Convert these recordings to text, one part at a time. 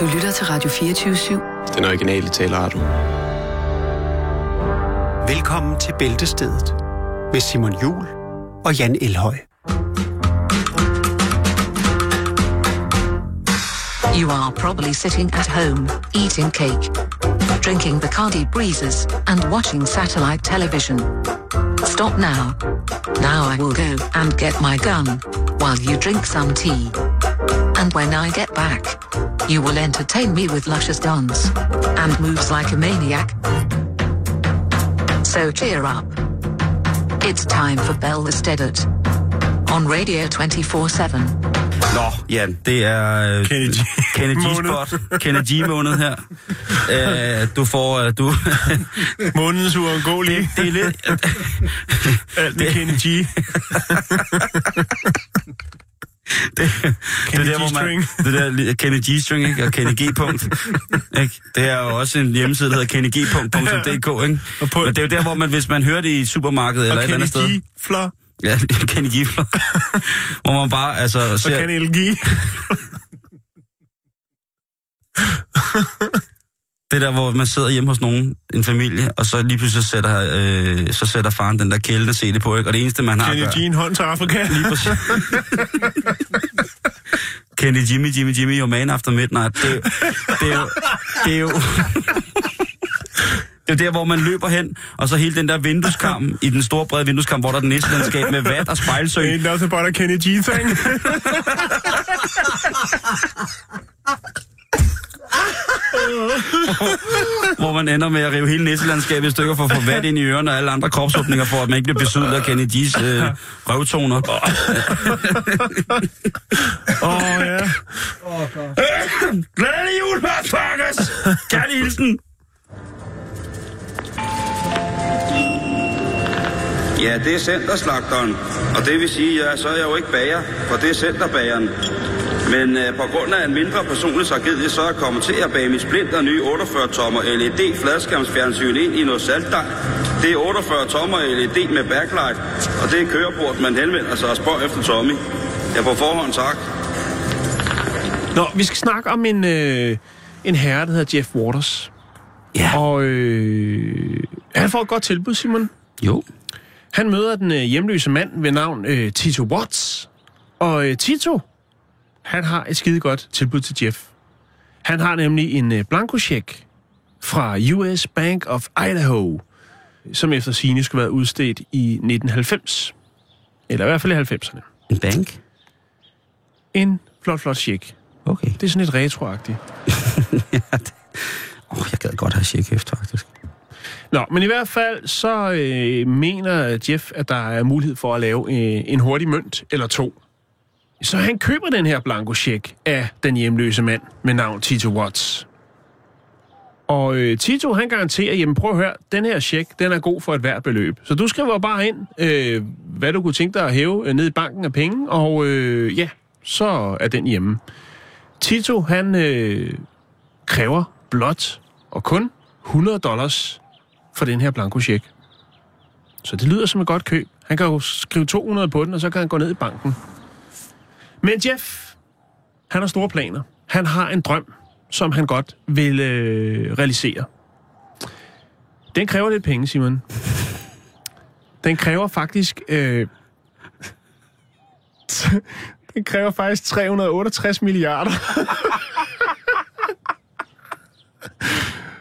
Du lytter til Radio 24-7. Den originale taleradio. Velkommen til Bæltestedet med Simon Jul og Jan Elhøj. You are probably sitting at home, eating cake, drinking Bacardi Breezers and watching satellite television. Stop now. Now I will go and get my gun while you drink some tea. And when I get back, you will entertain me with luscious dance and moves like a maniac. So cheer up. It's time for Bæltestedet on Radio 24-7. Nå, ja, det er Kenny G-spot, Kenny G-måned her. Du får... Månedens uangåelige. Det er lidt... Alt det er Kenny G. Det der, hvor man, det der Kenny G-string, ikke? Og Kenny G-punkt, ikke? Det er jo også en hjemmeside, der hedder kennygpunkt.dk, ikke? Men det er jo der, hvor man, hvis man hører det i supermarkedet eller et andet sted... Og Kenny G-flor. Ja, Kenny G-flor. Hvor man bare, altså... Ser... Og Kenny G. Det der, hvor man sidder hjemme hos nogen, en familie, og så lige pludselig så sætter faren den der kældende CD på, ikke? Og det eneste, man har... Kenny G en hånd til Afrika. Lige præcis. Kenny Jimmy, your man after midnight. Det er jo... Det er der, hvor man løber hen, og så hele den der vindueskarm, i den store brede vindueskarm, hvor der er den næstlandskab med vat og spejlsøg. Ain't nothing but a Kenny G thing. hvor man ender med at rive hele næsselandskabet i stykker for at få vat ind i ørerne og alle andre kropsåbninger for, at man ikke bliver besudlet af Kenny G's røvtoner. Ja. Glæde jul, motherfuckers! Gerne hilsen! Ja, det er centerslagteren, og det vil sige, ja, så er jeg jo ikke bager, for det er centerbageren. Men på grund af en mindre personlig tragedie, så er jeg kommet til at bage min splinter nye 48-tommer LED-fladskærmsfjernsyn ind i noget saltdej. Det er 48-tommer LED med backlight, og det er kørebord, man henvender sig og spørger efter Tommy. Ja, på forhånd, tak. Nå, vi skal snakke om en herre, der hedder Jeff Waters. Ja. Og han får et godt tilbud, Simon. Jo. Han møder den hjemløse mand ved navn Tito Watts. Og Tito, han har et skide godt tilbud til Jeff. Han har nemlig en blankocheck fra US Bank of Idaho, som efter sigende skulle være udstedt i 1990. Eller i hvert fald i 90'erne. En bank? En flot check. Okay. Det er sådan lidt retroagtigt. Jeg gad godt have check efter, faktisk. Nå, men i hvert fald så mener Jeff, at der er mulighed for at lave en hurtig mønt eller to. Så han køber den her blankocheck af den hjemløse mand med navn Tito Watts. Og Tito, han garanterer, jamen prøv at høre, den her check, den er god for et hvert beløb. Så du skriver bare ind, hvad du kunne tænke dig at hæve ned i banken af penge, og ja, så er den hjemme. Tito, han kræver blot og kun $100 for den her blankocheck. Så det lyder som et godt køb. Han kan jo skrive 200 på den, og så kan han gå ned i banken. Men Jeff, han har store planer. Han har en drøm, som han godt vil realisere. Den kræver lidt penge, Simon. Den kræver faktisk... den kræver faktisk 368 milliarder.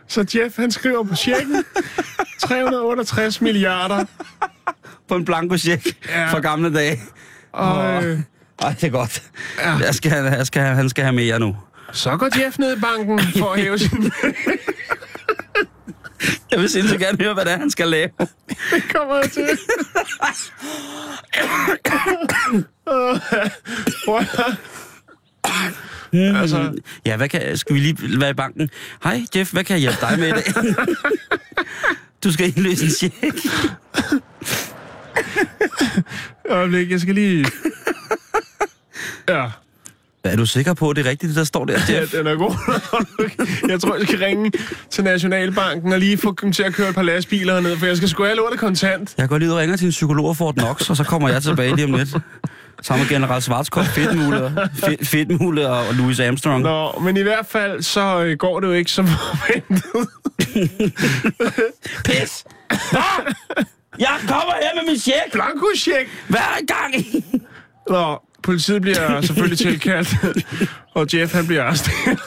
Så Jeff, han skriver på checken 368 milliarder. På en blankocheck fra gamle dage. Ej, det er godt. Ja. Han skal have mere nu. Så går Jeff ned i banken for at hæve sin... Jeg vil sindssygt gerne høre, hvad det er, han skal lave. Det kommer jeg til. Altså, ja, skal vi lige være i banken? Hej Jeff, hvad kan jeg hjælpe dig med i dag? Du skal indløse en check. Øjeblik, jeg skal lige... Ja. Er du sikker på, at det er rigtigt, det der står der, Jeff? Ja, den er god. Jeg tror, jeg skal ringe til Nationalbanken og lige få dem til at køre et par lastbiler hernede, for jeg skal sgu have lortet kontant. Jeg går lige ud og ringer til en psykolog og får et NOx, og så kommer jeg tilbage lige om lidt. Sammen med General Schwarzkopf, Fedtmule og Louis Armstrong. Nå, men i hvert fald, så går det jo ikke som forventet. Pis! Ah! Jeg kommer her med min check! Blanko-check! Hver gang! Nå, politiet bliver selvfølgelig tilkaldt, og Jeff, han bliver arresteret.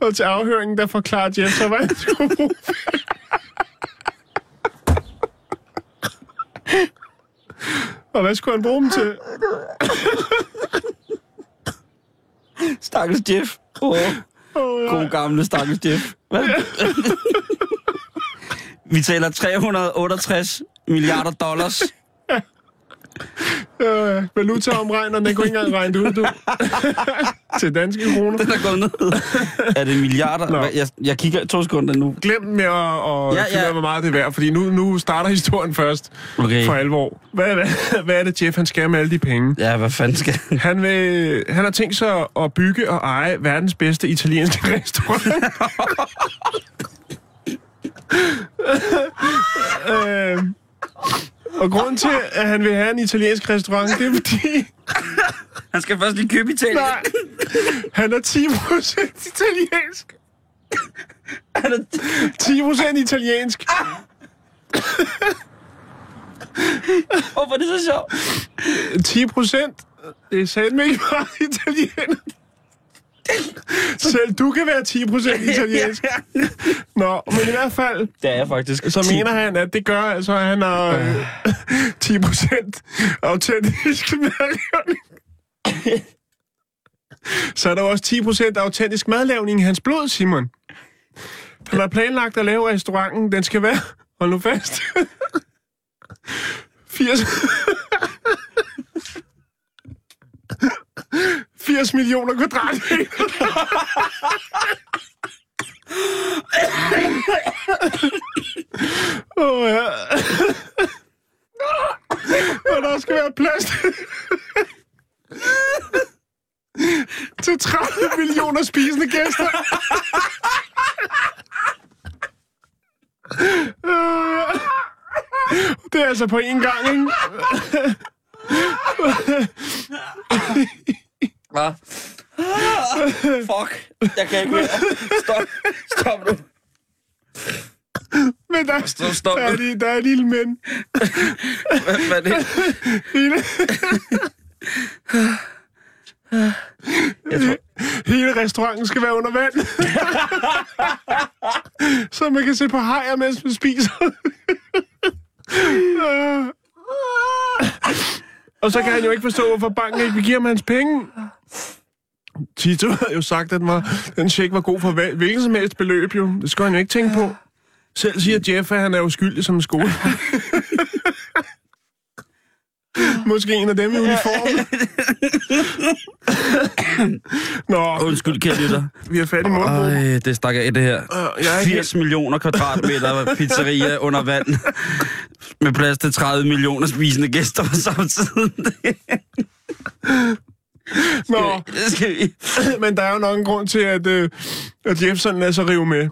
Og til afhøringen, der forklarer Jeff, så var jeg troende. Og hvad skulle han bruge dem til? Stakkels Jeff. Oh. Oh, god gamle stakkels Jeff. Vi taler $368 milliarder. Valutaomregneren, den kunne ikke engang regne ud, du. Til danske kroner. Den er gået ned. Er det milliarder? Jeg kigger 2 sekunder nu. Glem med at finde ud, hvor meget det er værd, fordi nu starter historien først. Okay. For alvor. Hvad er det, Jeff, han skal med alle de penge? Ja, hvad fanden skal han? Han har tænkt sig at bygge og eje verdens bedste italienske restaurant. Og grunden til, at han vil have en italiensk restaurant, det er fordi... Han skal først lige købe Italien. Nej, han er 10% italiensk. Han er 10% italiensk. Hvorfor er det så sjovt? 10%? Det er satme ikke bare italiener. Selv du kan være 10% italiensk. Nå, men i hvert fald... Det er jeg faktisk. Så mener han, at det gør, altså, at han er 10% autentisk madlavning. Så er der også 10% autentisk madlavning i hans blod, Simon. Han har planlagt at lave restauranten. Den skal være... Hold nu fast. 80 millioner kvadratmeter. Åh, ja. Og der skal være plads til 30 millioner spisende gæster. Det er altså på én gang, ikke? Hvad? Fuck. Jeg kan ikke mere. Stop nu. Men stop nu. Der er en lille mænd. Hvad er det? Hele restauranten skal være under vand. Så man kan se på hajer, mens man spiser. Og så kan han jo ikke forstå, hvorfor banken ikke vil give ham hans penge. Tito havde jo sagt, at den check var god for hvilket som helst beløb, jo. Det skal han jo ikke tænke på. Selv siger Jeff, at han er uskyldig som en skole. Måske en af dem i uniformen. Nå. Undskyld, Kjelliter. Vi har fat i morgenbrug. Ej, det stak af det her. 80 millioner kvadratmeter pizzeria under vand. Med plads til 30 millioner spisende gæster på samtiden. Nå, men der er jo nok en grund til, at Jeffson er så rive med.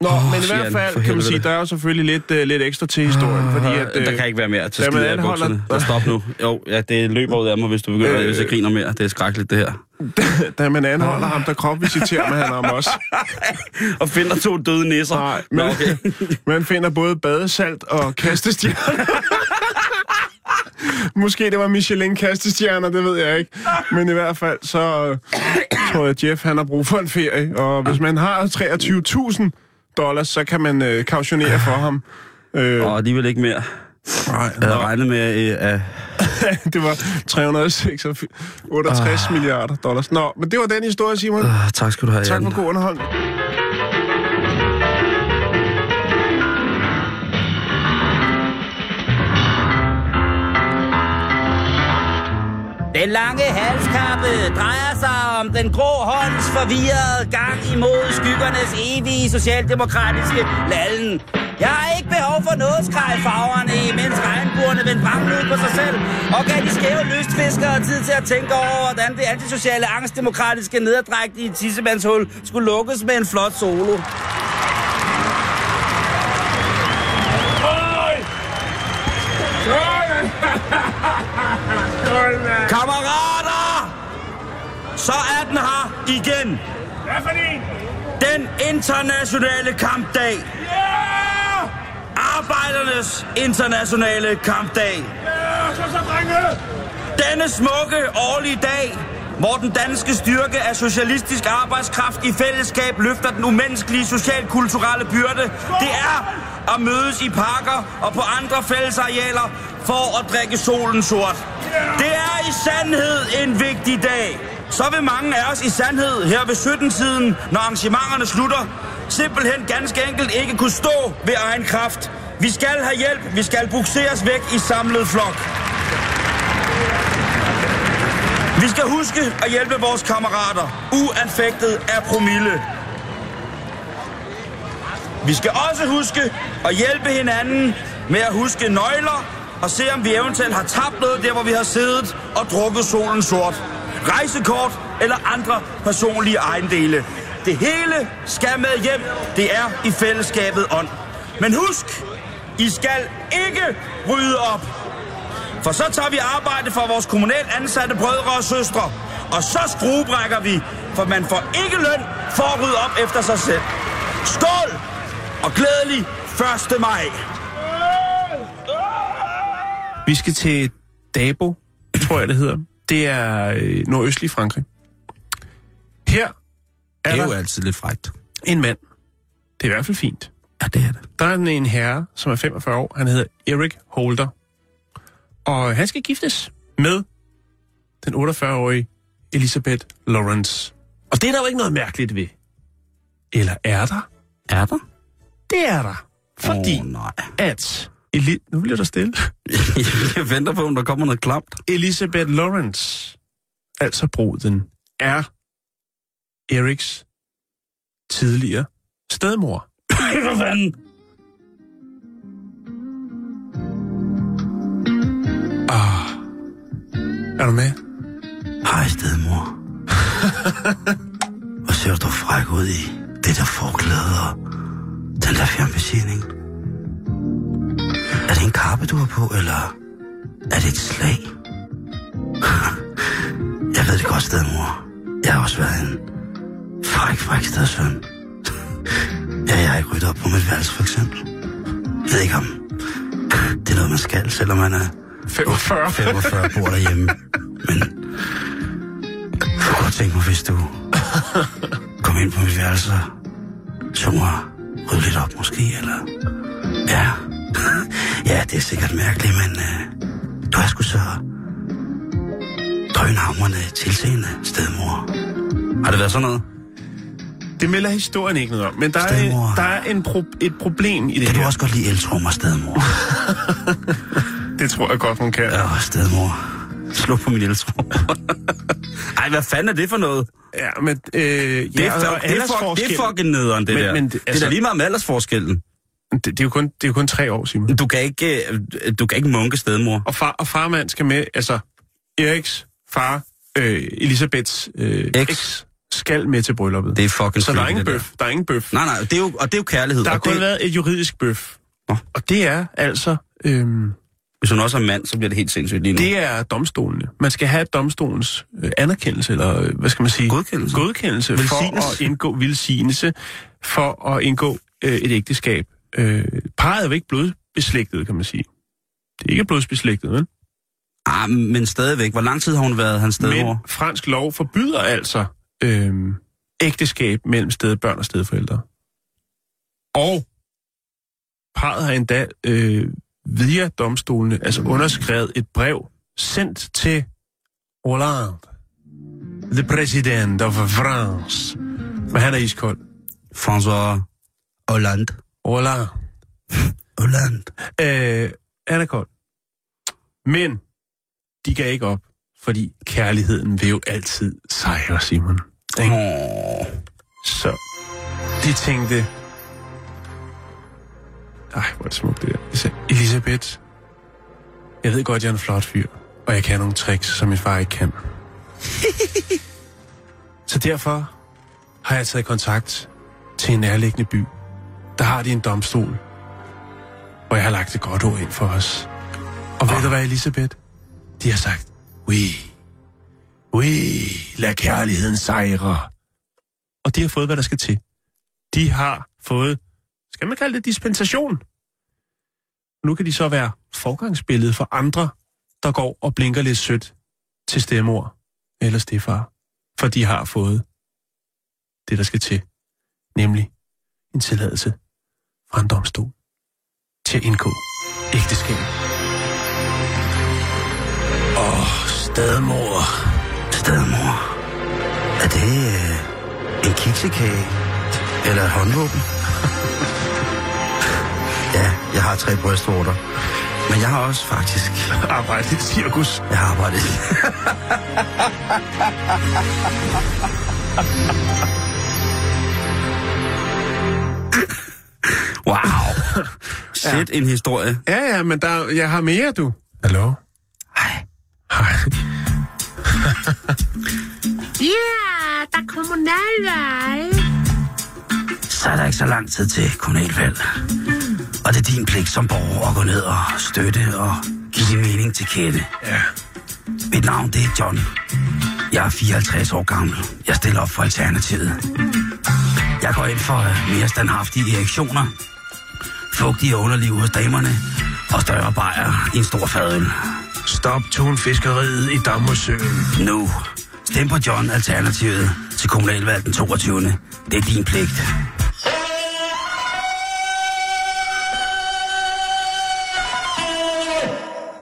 Nå, men i hvert fald, kan man sige, der er jo selvfølgelig lidt ekstra til historien, fordi at... Der kan ikke være mere til skide af bukserne. Stop nu. Jo, ja, det løber ud af mig, hvis du begynder, hvis jeg griner mere. Det er skrækkeligt, det her. Da man anholder ham, der kropvisiterer man han om også. Og finder 2 døde nisser. Nej, men okay. Man finder både badesalt og kastestjerner. Måske det var Michelin-kastestjerner, det ved jeg ikke. Men i hvert fald, så tror jeg, at Jeff, han har brug for en ferie. Og hvis man har $23,000, så kan man kautionere for ham. Og alligevel ikke mere. Nej, jeg havde regnet med... det var $368 milliarder. Nå, men det var den historie, Simon. Tak skal du have, Jan. Tak for god underholdning. Den lange halskappe drejer sig om den grå hånds forvirrede gang imod skyggernes evige socialdemokratiske lallen. Jeg har ikke behov for noget skrald farverne, imens regnbuerne vendte vrangen ud på sig selv, og gav de skæve lystfiskere tid til at tænke over, hvordan det antisociale, angstdemokratiske nederdrægtige tissemandshul skulle lukkes med en flot solo. Kammerater! Så er den her igen. Hvad for en? Den internationale kampdag. Yeah! Arbejdernes internationale kampdag. Ja, så drenge! Denne smukke årlige dag, hvor den danske styrke af socialistisk arbejdskraft i fællesskab løfter den umenneskelige social-kulturelle byrde. Det er at mødes i parker og på andre fællesarealer for at drikke solen sort. Det er i sandhed en vigtig dag. Så vil mange af os i sandhed her ved 17-tiden, når arrangementerne slutter, simpelthen ganske enkelt ikke kunne stå ved egen kraft. Vi skal have hjælp, vi skal bukseres væk i samlet flok. Vi skal huske at hjælpe vores kammerater, uanfægtet af promille. Vi skal også huske at hjælpe hinanden med at huske nøgler og se, om vi eventuelt har tabt noget der, hvor vi har siddet og drukket solen sort. Rejsekort eller andre personlige ejendele. Det hele skal med hjem. Det er i fællesskabet ånd. Men husk, I skal ikke rydde op. For så tager vi arbejde for vores kommunalt ansatte brødre og søstre. Og så skruebrækker vi, for man får ikke løn for at rydde op efter sig selv. Skål og glædelig 1. maj. Vi skal til Dabo, tror jeg det hedder. Det er nordøstlig Frankrig. Her er det er jo altid lidt frækt. En mand. Det er i hvert fald fint. Ja, det er det. Der er en herre, som er 45 år. Han hedder Erik Holder. Og han skal giftes med den 48-årige Elizabeth Lawrence. Og det er der jo ikke noget mærkeligt ved. Eller er der? Er der? Det er der. Fordi at... Nu bliver der stille. Jeg venter på, om der kommer noget klamt. Elizabeth Lawrence, altså bruden, er Eriks tidligere stedmor. Hvad fanden? Er du med? Hej, stedmor. Hvor ser du fræk ud i det der forklæde og den der fjernbetjening? Er det en kappe, du har på, eller er det et slag? Jeg ved det godt, stedmor. Jeg har også været en fræk stedsøn. Ja, jeg har ikke ryddet op på mit værelse, for eksempel. Jeg ved ikke om det er noget, man skal, selvom man er 45 bor derhjemme. Men jeg kunne godt tænke mig, hvis du kom ind på mit værelse, så må jeg rydde lidt op måske, eller... Ja... Ja, det er sikkert mærkeligt, men du er sgu så drønhamrende tilseende, stedmor. Har det været sådan noget? Det melder historien ikke noget om, men der er et problem i det her. Kan du også godt lide eltrummer, stedmor? Det tror jeg godt, hun kan. Ja, stedmor. Slå på min eltrummer. Ej, hvad fanden er det for noget? Ja, men... det er fucking nederen, det der. Det er da lige meget med aldersforskellen. Det er jo kun 3 år, Simon. Du kan ikke munke stedmor. Og farmand skal med, altså Eriks far, Elisabeths eks skal med til brylluppet. Det er fucking så der er ingen bøf. Nej, det er jo, og det er jo kærlighed. Der har kun været et juridisk bøf. Nå. Og det er altså... Hvis hun også er mand, så bliver det helt sindssygt lige nu. Det er domstolene. Man skal have domstolens anerkendelse, eller hvad skal man sige? Godkendelse for at indgå velsignelse, for at indgå et ægteskab. Parret er jo ikke blodsbeslægtet, kan man sige. Det er ikke blodsbeslægtet, vel? Ah, men stadigvæk. Hvor lang tid har hun været hans stedmor? Men fransk lov forbyder altså ægteskab mellem stedbørn og stedforældre. Og parret har endda via domstolene altså underskrevet et brev sendt til Hollande, the president of France. Men han er iskold. François Hollande. Hollande. Han er kold. Men de gav ikke op, fordi kærligheden vil jo altid sejre, Simon. Så de tænkte... Ej, hvor er det smukt det der. Elisabeth, jeg ved godt, jeg er en flot fyr, og jeg kan nogle tricks, som min far ikke kan. Så derfor har jeg taget kontakt til en nærliggende by. Der har de en domstol, hvor jeg har lagt et godt ord ind for os. Og ved du hvad, Elisabeth? De har sagt, lad kærligheden sejre. Og de har fået, hvad der skal til. De har fået, skal man kalde det dispensation? Nu kan de så være forgangsbillede for andre, der går og blinker lidt sødt til stemmor eller stefar. For de har fået det, der skal til. Nemlig en tilladelse fra en domstol til at indgå ægteskab. Stedmor. Stedmor. Er det en kiksekage? Eller et håndvåben? Ja, jeg har 3 brystvorter. Men jeg har også faktisk arbejdet i et cirkus. Jeg har arbejdet i. Wow. Shit, ja. En historie. Ja, men der, jeg har mere, du. Hallo? Hej. Ja, der er kommunalvalg. Så er der ikke så lang tid til kommunalvalg. Og det er din pligt som borger at gå ned og støtte og give din mening til kende. Ja. Mit navn, det er John. Jeg er 54 år gammel. Jeg stiller op for Alternativet. Jeg går ind for mere standhaftige erektioner, fugtige underliv hos damerne og større bajer i en stor fadøl. Stop tunfiskeriet i Dammersøen. Nu. Stem på John Alternativet til kommunalvalget den 22. Det er din pligt.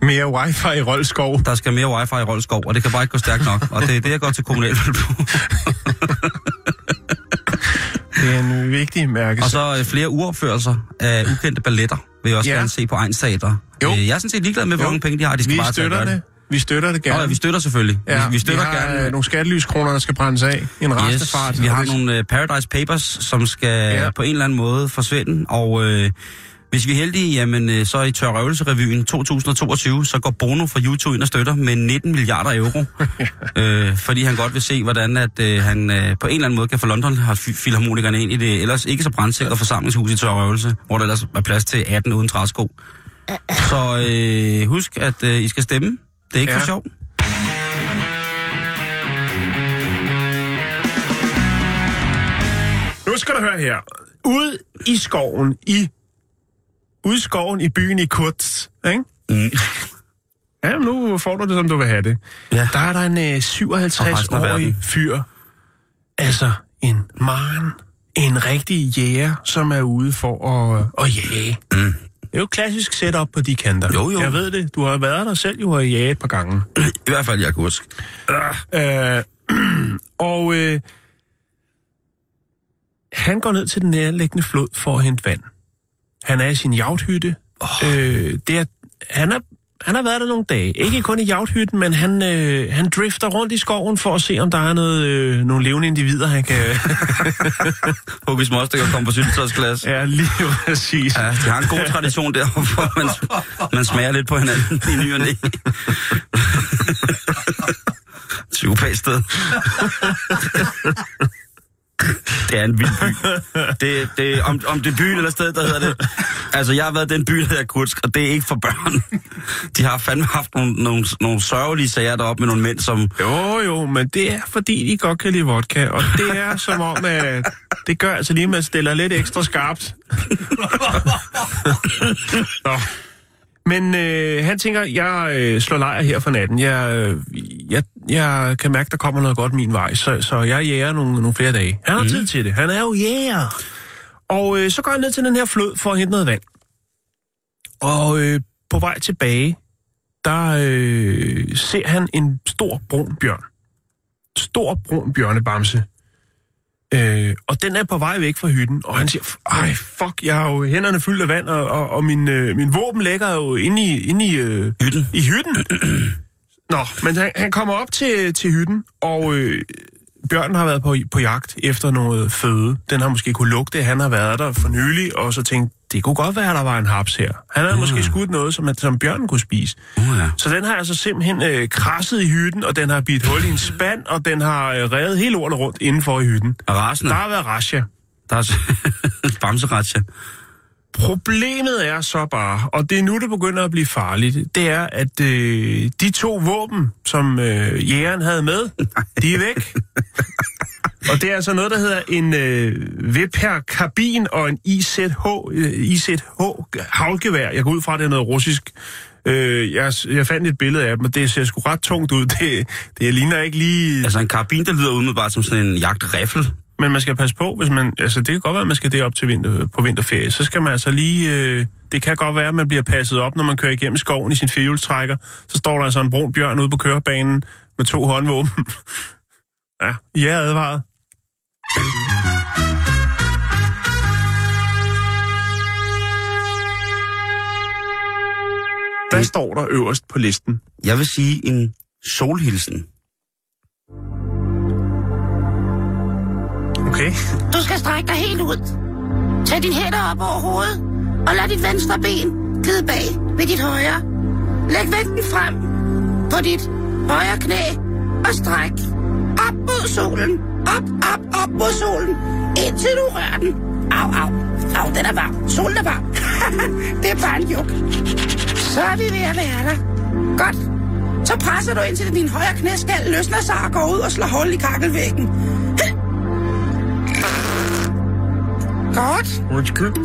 Mere wifi i Roldskov. Der skal mere wifi i Roldskov, og det kan bare ikke gå stærkt nok. Og det er det, jeg går til kommunalvalget på. Det er en vigtig mærkesag. Og så flere uopførelser af ukendte balletter. Vil jeg også gerne se på egenstater. Jeg er sådan set ligeglad med, hvor mange penge de har. De skal vi bare støtter det. Vi støtter det gerne. Nå, ja, vi støtter selvfølgelig. Ja, vi støtter vi har gerne nogle skattelyskroner, der skal brændes af. En restefart. Vi har nogle Paradise Papers, som skal på en eller anden måde forsvinde. Og hvis vi er heldige, jamen, så i Tørrøvelserevyen 2022, så går Bono fra YouTube ind og støtter med 19 milliarder euro. Fordi han godt vil se, hvordan at, han på en eller anden måde kan få London har filharmonikerne ind i det ellers ikke så brandsikre forsamlingshus i Tørrøvelse, hvor der ellers er plads til 18 uden træsko. Så husk, at I skal stemme. Det er ikke for sjovt. Nu skal du høre her. Ude i skoven i byen i Kurtz, ikke? Mm. Ja, nu får du det, som du vil have det. Ja. Der er der en 57-årig fyr. Altså, en mand. En rigtig jæger, som er ude for at jage. Mm. Det er jo klassisk setup på de kanter. Jo. Jeg ved det. Du har været der selv, du har jaget et par gange. I hvert fald, jeg kan huske. Han går ned til den nærliggende flod for at hente vand. Han er i sin jagthytte. Han har været der nogle dage. Ikke kun i jagthytten, men han drifter rundt i skoven for at se, om der er nogle levende individer, han kan... Hugge småstykker og komme på syltetøjsglas. Ja, lige præcis. Ja, de har en god tradition deroppe, hvor man smager lidt på hinanden i ny og næ. 20 pæsted. Det er en vild by. Det, om det er byen eller sted, der hedder det. Altså, jeg har været den by, der hedder Kursk, og det er ikke for børn. De har fandme haft nogle sørgelige sager deroppe med nogle mænd, som... Jo, men det er, fordi de godt kan lide vodka. Og det er som om, at det gør altså lige, man stiller lidt ekstra skarpt. Nå. Men han tænker, jeg slår lejr her for natten. Jeg kan mærke, der kommer noget godt min vej, så jeg jæger nogle flere dage. Han har tid til det. Han er jo jæger. Og så går han ned til den her flod for at hente noget vand. Og på vej tilbage, der ser han en stor brun bjørn. Stor brun bjørnebamse. Og den er på vej væk fra hytten, og han siger, ej, fuck, jeg har jo hænderne fyldt af vand, og min våben ligger jo inde i hytten. Nå, men han kommer op til hytten, og bjørnen har været på jagt efter noget føde. Den har måske kunne lugte, han har været der for nylig, og så tænkt, det kunne godt være, at der var en haps her. Han havde måske skudt noget, som bjørnen kunne spise. Så den har altså simpelthen krasset i hytten, og den har bidt hul i en spand, og den har revet hele lortet rundt indenfor i hytten. Der har været razzia. Der er bamserazzia. Problemet er så bare, og det er nu, det begynder at blive farligt, det er, at de to våben, som jægeren havde med, de er væk. Og det er altså noget, der hedder en Viper-karbin og en IZH-havlgevær. Jeg går ud fra, det er noget russisk. Jeg fandt et billede af dem, og det ser sgu ret tungt ud. Det ligner ikke lige... Altså en karbin, der lyder umiddelbart som sådan en jagtrifle. Men man skal passe på, hvis man... Altså det kan godt være, at man skal det op til på vinterferie. Så skal man altså lige... Det kan godt være, at man bliver passet op, når man kører igennem skoven i sin firehjulstrækker. Så står der altså en brun bjørn ude på kørebanen med to håndvåben. Ja, I er advaret. Hvad står der øverst på listen? Jeg vil sige en solhilsen. Okay. Du skal strække dig helt ud. Tag dine hænder op over hovedet, og lad dit venstre ben glide bag ved dit højre. Læg vægten frem på dit højre knæ og stræk. Op mod solen. Op, op, op mod solen. Indtil du rører den. Au, au. Au, den er varm. Solen er varm. Det er bare en juk. Så er vi ved at være der. Godt. Så presser du indtil din højre knæskal løsner sig og går ud og slår hul i kakkelvæggen. Godt.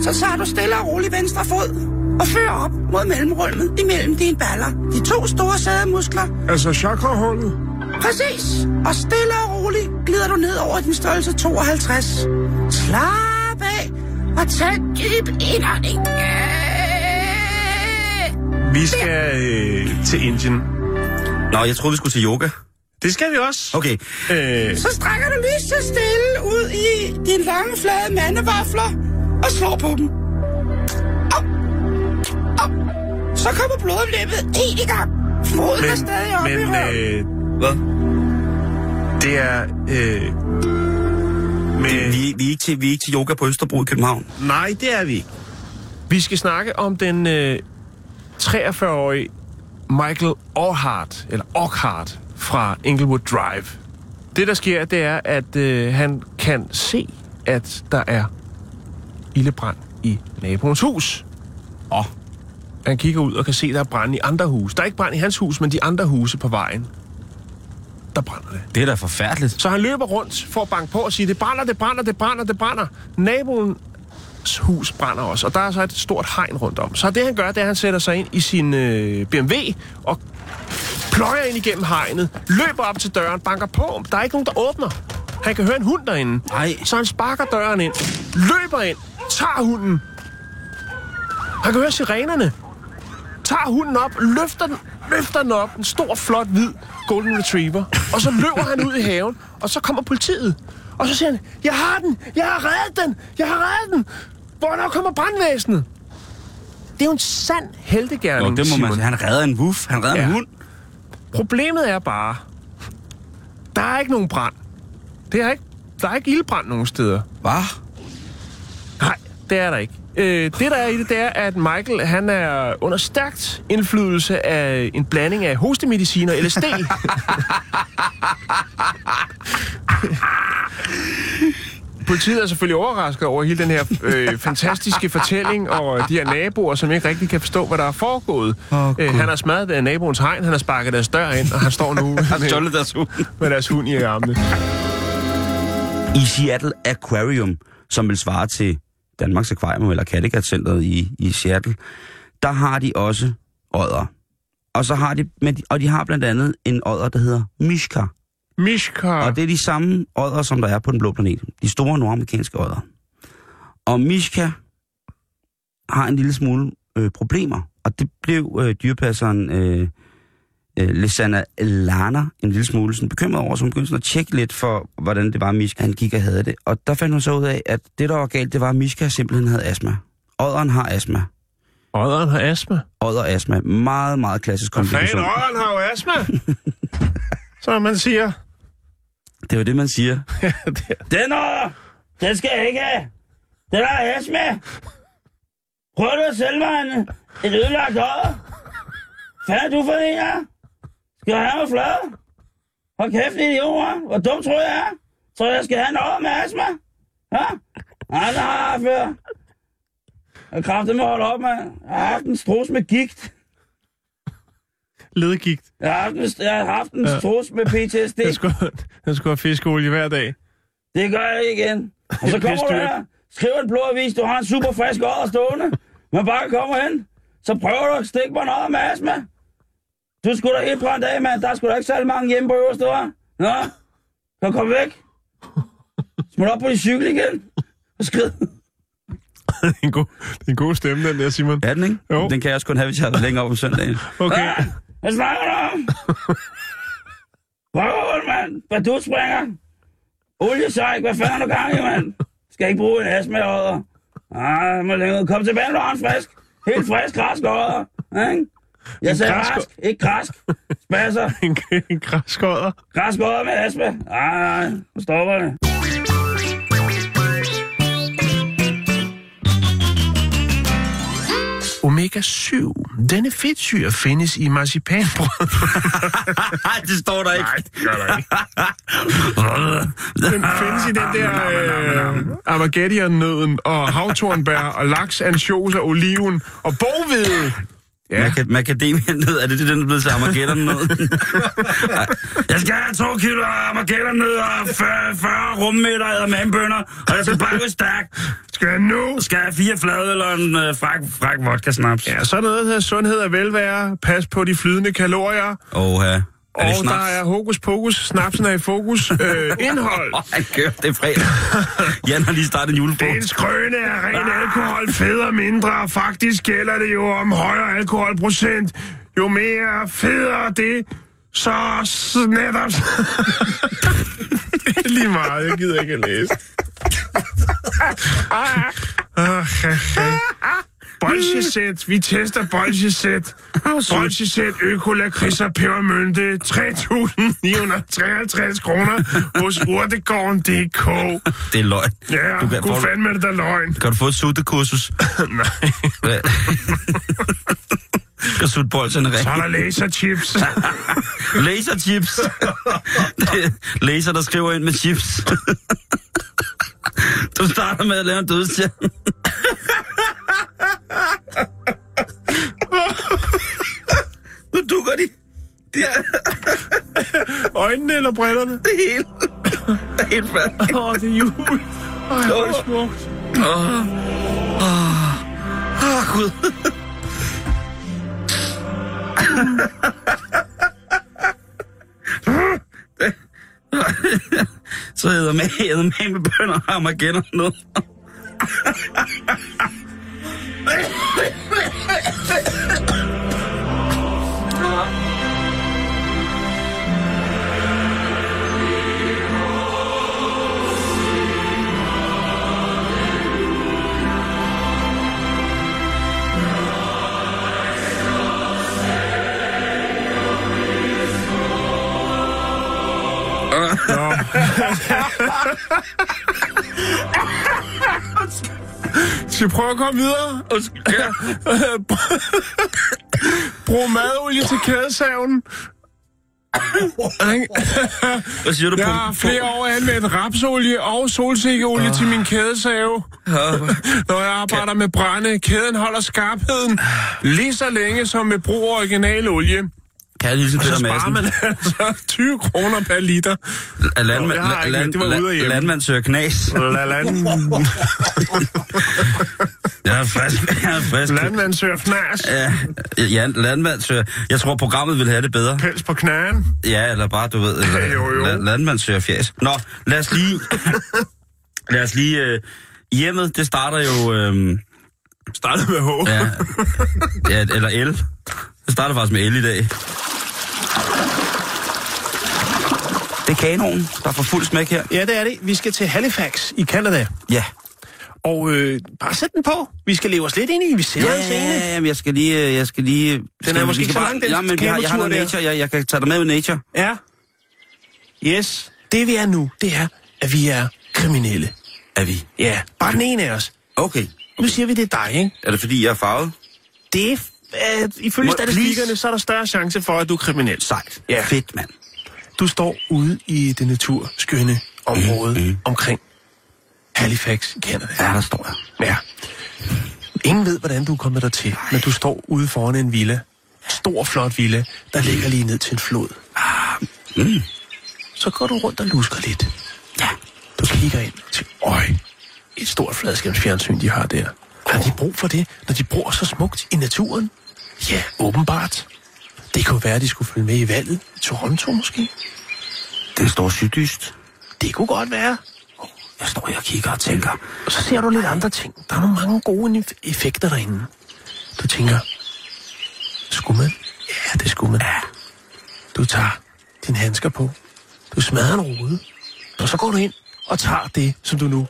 Så tager du stille og roligt venstre fod og fører op mod mellemrummet imellem dine baller. De to store sædemuskler. Altså chakrahullet. Præcis. Og stille og roligt glider du ned over din størrelse 52. Slap af og tag en dyb indånding. Vi skal til Indien. Nå, jeg troede, vi skulle til yoga. Det skal vi også. Okay. Så strækker du lyst og stille ud i dine lange, flade mandevafler og slår på dem. Op. Op. Så kommer blodomløbet i gang. Foden er stadig oppe i røven. Hvad? Det er... Vi er ikke til yoga på Østerbro i København. Nej, det er vi ikke. Vi skal snakke om den 43-årige Michael Orhart, eller Orhart, fra Inglewood Drive. Det, der sker, det er, at han kan se, at der er ildebrand i naboens hus. Og han kigger ud og kan se, at der er brand i andre huse. Der er ikke brand i hans hus, men de andre huse på vejen. Der brænder det. Det er da forfærdeligt. Så han løber rundt for at banke på og sige, det brænder, det brænder, det brænder, det brænder. Naboens hus brænder også, og der er så et stort hegn rundt om. Så det, han gør, det er, at han sætter sig ind i sin BMW og pløjer ind igennem hegnet, løber op til døren, banker på. Der er ikke nogen, der åbner. Han kan høre en hund derinde. Nej. Så han sparker døren ind, løber ind, tager hunden. Han kan høre sirenerne. Tager hunden op, løfter den op, en stor, flot, hvid golden retriever. Og så løber han ud i haven, og så kommer politiet. Og så siger han, jeg har reddet den. Hvornår kommer brandvæsenet? Det er jo en sand heltegerning, det må man sige. Han redder en wuff, han redder en hund. Problemet er bare, der er ikke nogen brand. Der er ikke ildebrand nogen steder. Hvad? Nej, det er der ikke. Det, der er i det, er, at Michael, han er under stærkt indflydelse af en blanding af hostemedicin og LSD. Politiet er selvfølgelig overrasket over hele den her fantastiske fortælling og de her naboer, som ikke rigtig kan forstå, hvad der er foregået. Han har smadret naboens hegn, han har sparket deres dør ind, og han står nu med deres hund i armene. I Seattle Aquarium, som vil svare til Danmarks Akvarium eller Kattegat-centret i Seattle, der har de også odder. Og så har de har blandt andet en odder, der hedder Mishka. Mishka. Og det er de samme odder, som der er på den blå planet. De store nordamerikanske odder. Og Mishka har en lille smule problemer. Og det blev dyrepasseren Lesana Lana en lille smule sådan bekymret over, så hun begyndte at tjekke lidt for, hvordan det var, Mishka han gik og havde det. Og der fandt hun så ud af, at det, der var galt, det var, at Mishka simpelthen havde astma. Odderen har astma. Odderen har astma? Odder astma. Meget, meget klassisk kombination. Hvad fanden, odderen har jo astma? Så man siger... Det er jo det, man siger. Den odder! Den skal ikke! Den har astma! Prøv du at sælge mig en ødelagt odder? Fanden du for det her? Skal jeg have mig flad? Hold kæft, idioter. Hvor dumt tror jeg er? Tror jeg skal have en odder med astma? Hå? Aldrig har jeg før. Jeg kræfter mig holde op, mand. Jeg har haft en strus med gigt. Ledegigt. Jeg har haft en strus med PTSD. Jeg skulle have fiskeolie hver dag. Det gør jeg igen. Og så kommer du her. Skriv en blå avis, du har en super frisk ådder stående. Man bare kommer hen. Så prøver du at stikke mig noget med astma. Du skulle da helt brændt af, mand. Der skulle da ikke særlig mange hjemme på øverste, hva'? Nå, så kom væk. Smut op på din cykel igen. Og skrid. Det er en god stemme, den der, Simon. Ja, den ikke? Jo. Den kan jeg også kun have, hvis jeg har været længere op om søndagen. Okay. Ja, hvad snakker du om? Prøv, mand. Hvad du springer? Oliesejk, hvad fanden er du gang i, mand? Skal ikke bruge en astmaådder? Nej, jeg må længere. Kom tilbage, du har en frisk. Helt frisk græskådder. Jeg sagde græsk, ikke græsk. Spasser. En græskådder. Græskådder med astma. Nej, nu stopper det. Omega-7. Denne fedtsyre findes i marcipanbrød. Det står der ikke. Nej, det gør der ikke. Den findes i den der armageddonnøden og havtornbær og laks, ansjos og oliven og boghvede. Ja. Macadamia-nød, er det den, der blev til armageddonnød? Jeg skal have 2 kilo armageddonnød og 40 rummætter af mandbønder, og jeg skal bare gå stærkt. Skal jeg 4 flade eller en frak vodka-snaps? Ja, så er noget her sundhed og velvære. Pas på de flydende kalorier. Oha. Og der er hokus pokus, snapsen er i fokus, indhold. Han gør det fredag. Jan har lige startet en julebog. Dens grønne er ren alkohol, fed og mindre. Faktisk gælder det jo om højere alkoholprocent. Jo mere federe det, så netop... Det er lige meget, jeg gider ikke at læse. Bolsjesæt, vi tester bolsjesæt. Bolsjesæt, økolakrids og pebermynte, 3.953 kroner hos urtegården.dk. Det er løgn. Ja, god fandme det der løgn. Kan du få et suttekursus? Nej. Du skal sutte bolsjerne rent. Så er der laserchips. Laserchips. Laser, der skriver ind med chips. Du starter med at lave en dødstjerne. Nu dukker de øjnene eller brillerne? Det hele. Helt færdigt. Åh, det er jul. Åh, det er smukt. Åh, Gud. Så hedder man med bønder og amagetter noget. Skal prøve at komme videre? Brug madolie til kædesaven. Hvad siger du? Jeg har flere år anvendt rapsolie og solsikkeolie til min kædesave. Når jeg arbejder med brænde, kæden holder skarpheden lige så længe som med brug af originalolie. Kan jeg lige så sparer man altså 20 kroner per liter. Landmand søger knas. Jeg er frisk. Landmand søger fnas. Ja, landmand søger... Jeg tror, programmet ville have det bedre. Pels på knæen. Ja, eller bare, du ved... Landmand søger fjas. Nå, lad os lige... Hjemmet, det starter jo... Starter med H. Ja, eller L. Det starter faktisk med el i dag. Det er kanonen, der får fuld smæk her. Ja, det er det. Vi skal til Halifax i Canada. Ja. Og bare sæt den på. Vi skal leve os lidt ind i, vi ser en scene. Ja, jeg skal lige... Den er måske ikke så langt, den kanotur der. Ja, men jeg har noget nature. Jeg kan tage dig med nature. Ja. Yes. Det vi er nu, det er, at vi er kriminelle. Er vi? Ja, bare den ene af os. Okay. Nu siger vi, det er dig, ikke? Er det fordi, jeg er farvet? Det er ifølge statistikkerne, så er der større chance for, at du er kriminel. Sejt. Ja. Fedt, mand. Du står ude i det naturskønne område omkring Halifax i Canada. Ja, der står jeg. Ja. Ingen ved, hvordan du er kommet der til, men du står ude foran en villa. Stor, flot villa, der ligger lige ned til en flod. Så går du rundt og lusker lidt. Ja. Du kigger ind til et stort fladskærmsfjernsyn, de har der. Har de brug for det, når de bor så smukt i naturen? Ja, åbenbart. Det kunne være, at de skulle følge med i valget. Toronto måske? Det står syddyst. Det kunne godt være. Jeg står her og kigger og tænker. Og så ser du lidt andre ting. Der er nogle mange gode effekter derinde. Du tænker, skulle man? Ja, det skulle man. Ja. Du tager dine handsker på. Du smadrer en rude. Og så går du ind og tager det, som du nu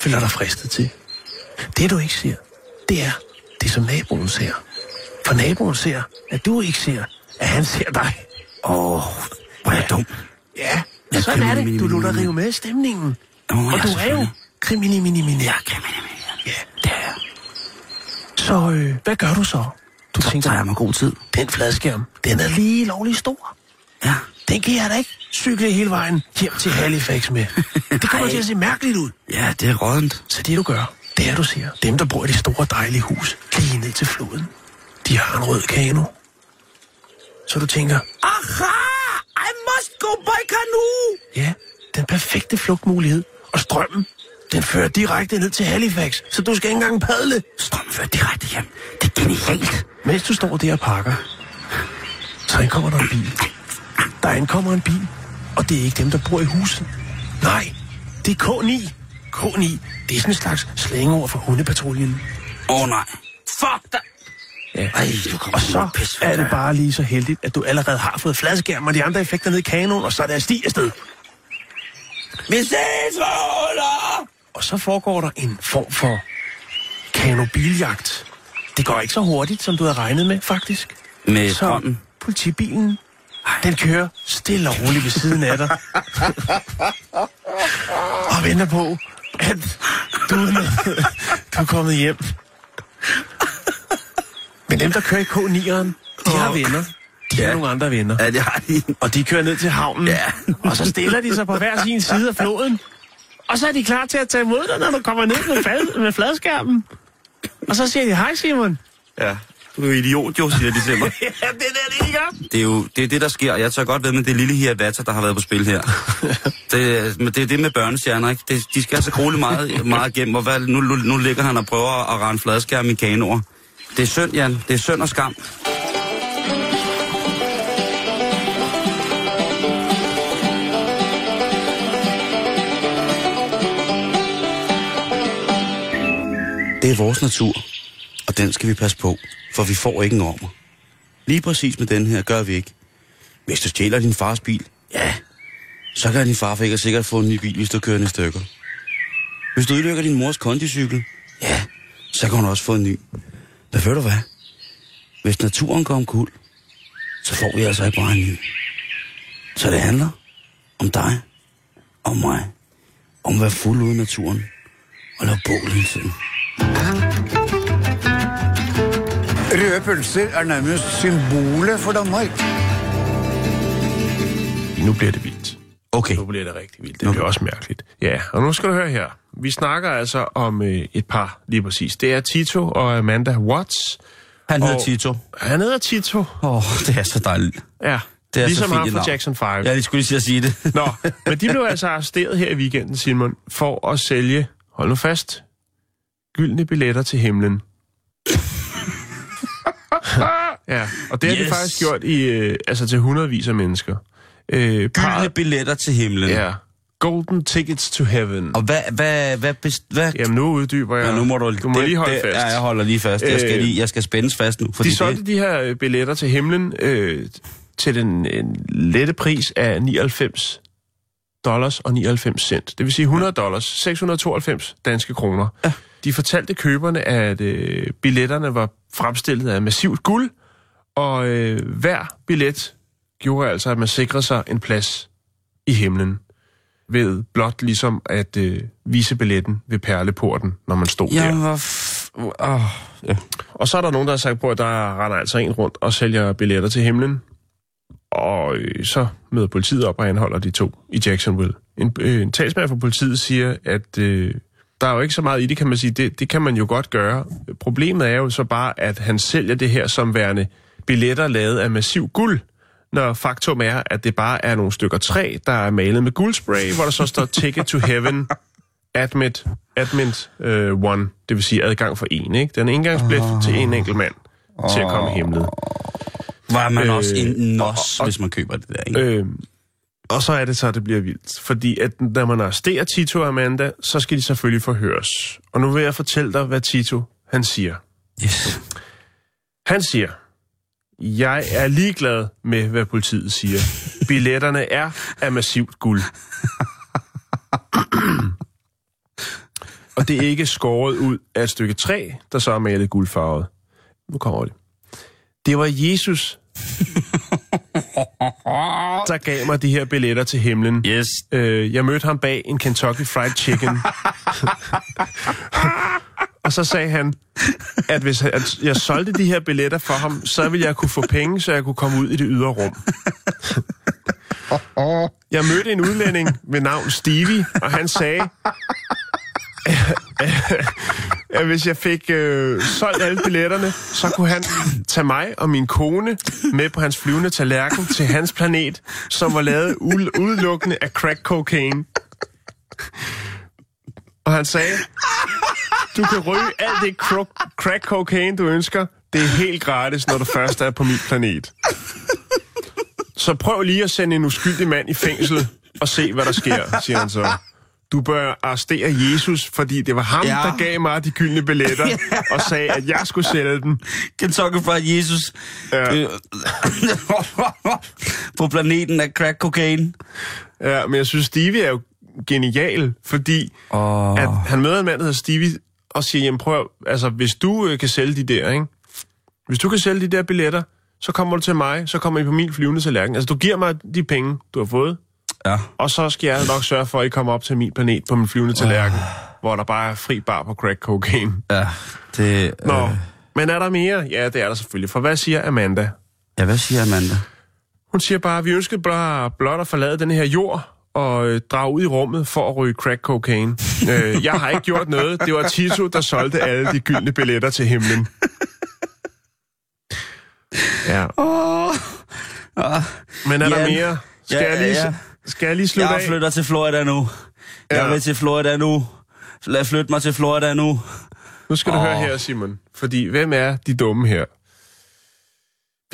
føler dig fristet til. Det, du ikke ser, det er det, som naboen ser. For naboen ser, at du ikke ser, at han ser dig. Hvor er jeg dum. Ja, sådan er det. Du lutter rive med stemningen. Og du er jo kriminimini. Ja, det er jeg. Så hvad gør du så? Du tænker, tager jeg mig god tid. Den fladskærm, den er lige lovlig stor. Ja. Den kan jeg da ikke cykle hele vejen hjem til Halifax med. Det kommer til at se mærkeligt ud. Ja, det er rådent. Så det, du gør, det er, du ser. Dem, der bor i det store, dejlige hus, lige ned til floden. De har en rød kano. Så du tænker, aha! I must go by canoe! Ja, den perfekte flugtmulighed. Og strømmen, den fører direkte ned til Halifax, så du skal ikke engang padle. Strømmen fører direkte hjem. Det er genialt. Mens du står der og pakker, så ankommer der en bil. Der ankommer en bil, og det er ikke dem, der bor i huset. Nej, det er K9. K9, det er sådan en slags slængeord for hundepatruljen. Nej. Fuck dig! Ja. Og så er det bare lige så heldigt, at du allerede har fået fladskærm og de andre effekter ned i kanonen, og så er der sti afsted. Vi ses, vågner! Og så foregår der en form for kanobiljagt. Det går ikke så hurtigt, som du havde regnet med, faktisk. Med strømmen? Politibilen. Den kører stille og roligt ved siden af dig. Og venter på, at du er kommet hjem. Men dem, der kører i K9'eren, de har venner. De har nogle andre venner. Ja, det har de. Og de kører ned til havnen. Ja. Og så stiller de sig på hver sin side af floden. Og så er de klar til at tage imod dig, når du kommer ned med fladskærmen. Og så siger de, hej Simon. Ja. Du er idiot, jo, siger de til mig. Ja, det er det, de gør. Det er det, der sker. Jeg tør godt ved med det lille hiavatter, der har været på spil her. Det er det med børnestjerner, ikke? De skal altså krole meget, meget igennem. Og nu ligger han og prøver at rende fladskærm i kanoer. Det er synd, Jan. Det er synd og skam. Det er vores natur, og den skal vi passe på, for vi får ikke en ormer. Lige præcis med den her gør vi ikke. Hvis du stjæler din fars bil, så kan din farfækker sikkert få en ny bil, hvis du kører den i stykker. Hvis du udlykker din mors kondicykel, så kan hun også få en ny. Men ved du hvad? Hvis naturen går omkuld, så får vi altså ikke bare en ny. Så det handler om dig, om mig, om at være fuld ude i naturen og lave bål hele tiden. Røde pølser er nærmest symbolet for Danmark. Nu bliver det vildt. Okay. Nu bliver det rigtig vildt. Det bliver også mærkeligt. Ja, og nu skal du høre her. Vi snakker altså om et par, lige præcis. Det er Tito og Amanda Watts. Han hedder Tito. Han hedder Tito. Det er så dejligt. Ja, det er ligesom så ham fra Jackson 5. Ja, de skulle lige sige det. Nå, men de blev altså arresteret her i weekenden, Simon, for at sælge, hold nu fast, gyldne billetter til himlen. Ja, og det har de faktisk gjort i, til hundredvis af mennesker. Gyldne billetter til himlen. Ja. Golden tickets to heaven. Og hvad? Jamen nu uddyber jeg. Ja, nu må du lige holde fast. Ja, jeg holder lige fast. Jeg skal spændes fast nu. De solgte de her billetter til himlen til den lette pris af $99.99. Det vil sige $100, 692 danske kroner. Ja. De fortalte køberne, at billetterne var fremstillet af massivt guld, og hver billet gjorde altså, at man sikrede sig en plads i himlen. Ved blot ligesom at vise billetten ved perleporten, når man stod der. Ja. Og så er der nogen, der har sagt på, at der render altså en rundt og sælger billetter til himlen. Og så møder politiet op og anholder de to i Jacksonville. En talsmand fra politiet siger, at Der er jo ikke så meget i det, kan man sige. Det kan man jo godt gøre. Problemet er jo så bare, at han sælger det her som værende billetter lavet af massiv guld, når faktum er, at det bare er nogle stykker træ, der er malet med guldspray, hvor der så står Ticket to Heaven, Admit One, det vil sige adgang for en, ikke? Det er en indgangsbillet til en enkelt mand til at komme i himlen. Var man også en nos, hvis man køber det der, ikke? Og så er det så, at det bliver vildt. Fordi at når man arresterer Tito og Amanda, så skal de selvfølgelig forhøres. Og nu vil jeg fortælle dig, hvad Tito, han siger. Yes. Han siger, jeg er ligeglad med, hvad politiet siger. Billetterne er af massivt guld. Og det er ikke skåret ud af et stykke træ, der så er malet guldfarvet. Nu kommer det. Det var Jesus, der gav mig de her billetter til himlen. Yes. Jeg mødte ham bag en Kentucky Fried Chicken. Og så sagde han, at hvis jeg solgte de her billetter for ham, så ville jeg kunne få penge, så jeg kunne komme ud i det ydre rum. Jeg mødte en udlænding ved navn Stevie, og han sagde, at hvis jeg fik solgt alle billetterne, så kunne han tage mig og min kone med på hans flyvende tallerken til hans planet, som var lavet udelukkende af crack cocaine. Og han sagde, du kan ryge alt det crack cocaine, du ønsker. Det er helt gratis, når du først er på min planet. Så prøv lige at sende en uskyldig mand i fængsel og se, hvad der sker, siger han så. Du bør arrestere Jesus, fordi det var ham, der gav mig de gyldne billetter, og sagde, at jeg skulle sælge dem. Kentucky Fried Jesus. Ja. På planeten af crack cocaine. Ja, men jeg synes, Stevie er jo genial, fordi at han møder en mand, der hedder Stevie, og siger, jamen prøv, altså hvis du kan sælge de der, ikke? Hvis du kan sælge de der billetter, så kommer du til mig, så kommer I på min flyvende tallerken. Altså du giver mig de penge, du har fået. Ja. Og så skal jeg nok sørge for, at I kommer op til min planet på min flyvende tallerken, hvor der bare er fri bar på crack cocaine. Ja, det... Nå, men er der mere? Ja, det er der selvfølgelig. For hvad siger Amanda? Ja, hvad siger Amanda? Hun siger bare, at vi ønsker blot at forlade den her jord og drage ud i rummet for at ryge crack cocaine. Jeg har ikke gjort noget. Det var Tito, der solgte alle de gyldne billetter til himlen. Ja. Men er der mere? Skal jeg lige slutte af? Jeg flytter til Florida nu. Jeg vil til Florida nu. Lad flytte mig til Florida nu. Nu skal du høre her, Simon. Fordi hvem er de dumme her?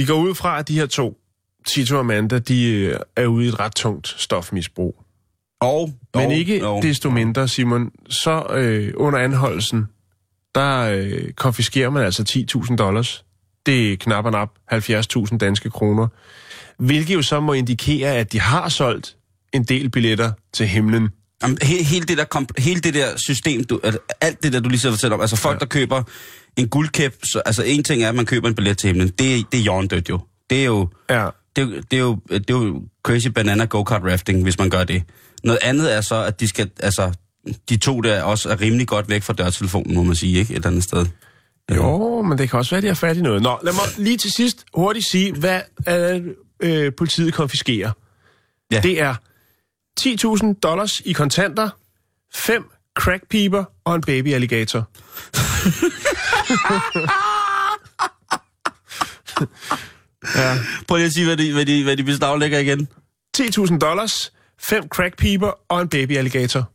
Vi går ud fra, at de her to, Tito og Amanda, de er ude i et ret tungt stofmisbrug. Men ikke desto mindre, Simon. Så under anholdelsen, der konfiskerer man altså $10,000. Det er knap og nap 70.000 danske kroner. Hvilket jo så må indikere, at de har solgt en del billetter til himlen. Jamen, hele det der system, alt det der, du lige så fortæller om, altså folk, der køber en guldkæp, så, altså en ting er, at man køber en billet til himlen, det er hjørndødt jo. Det er jo, det er jo crazy banana go-kart rafting, hvis man gør det. Noget andet er så, at de skal, altså, de to der også er rimelig godt væk fra dørtelefonen, må man sige, ikke? Et eller andet sted. Jo, men det kan også være, at de har fat i noget. Nå, lad mig lige til sidst hurtigt sige, hvad politiet konfiskerer. Ja. Det er $10,000 i kontanter, 5 crackpiber og en babyalligator. Ja. Prøv lige at sige, hvad de beslaglægger igen. $10,000, 5 crackpiber og en babyalligator.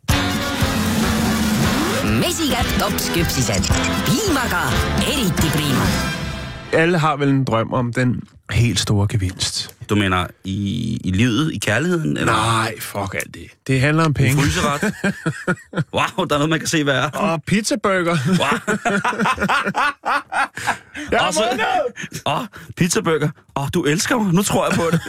Alle har vel en drøm om den helt store gevinst. Du mener i livet, i kærligheden? Eller? Nej, fuck alt det. Det handler om penge. Fryseret. Wow, der er noget, man kan se, hvad er. Og pizzaburger. Wow. Pizzaburger. Du elsker mig. Nu tror jeg på det.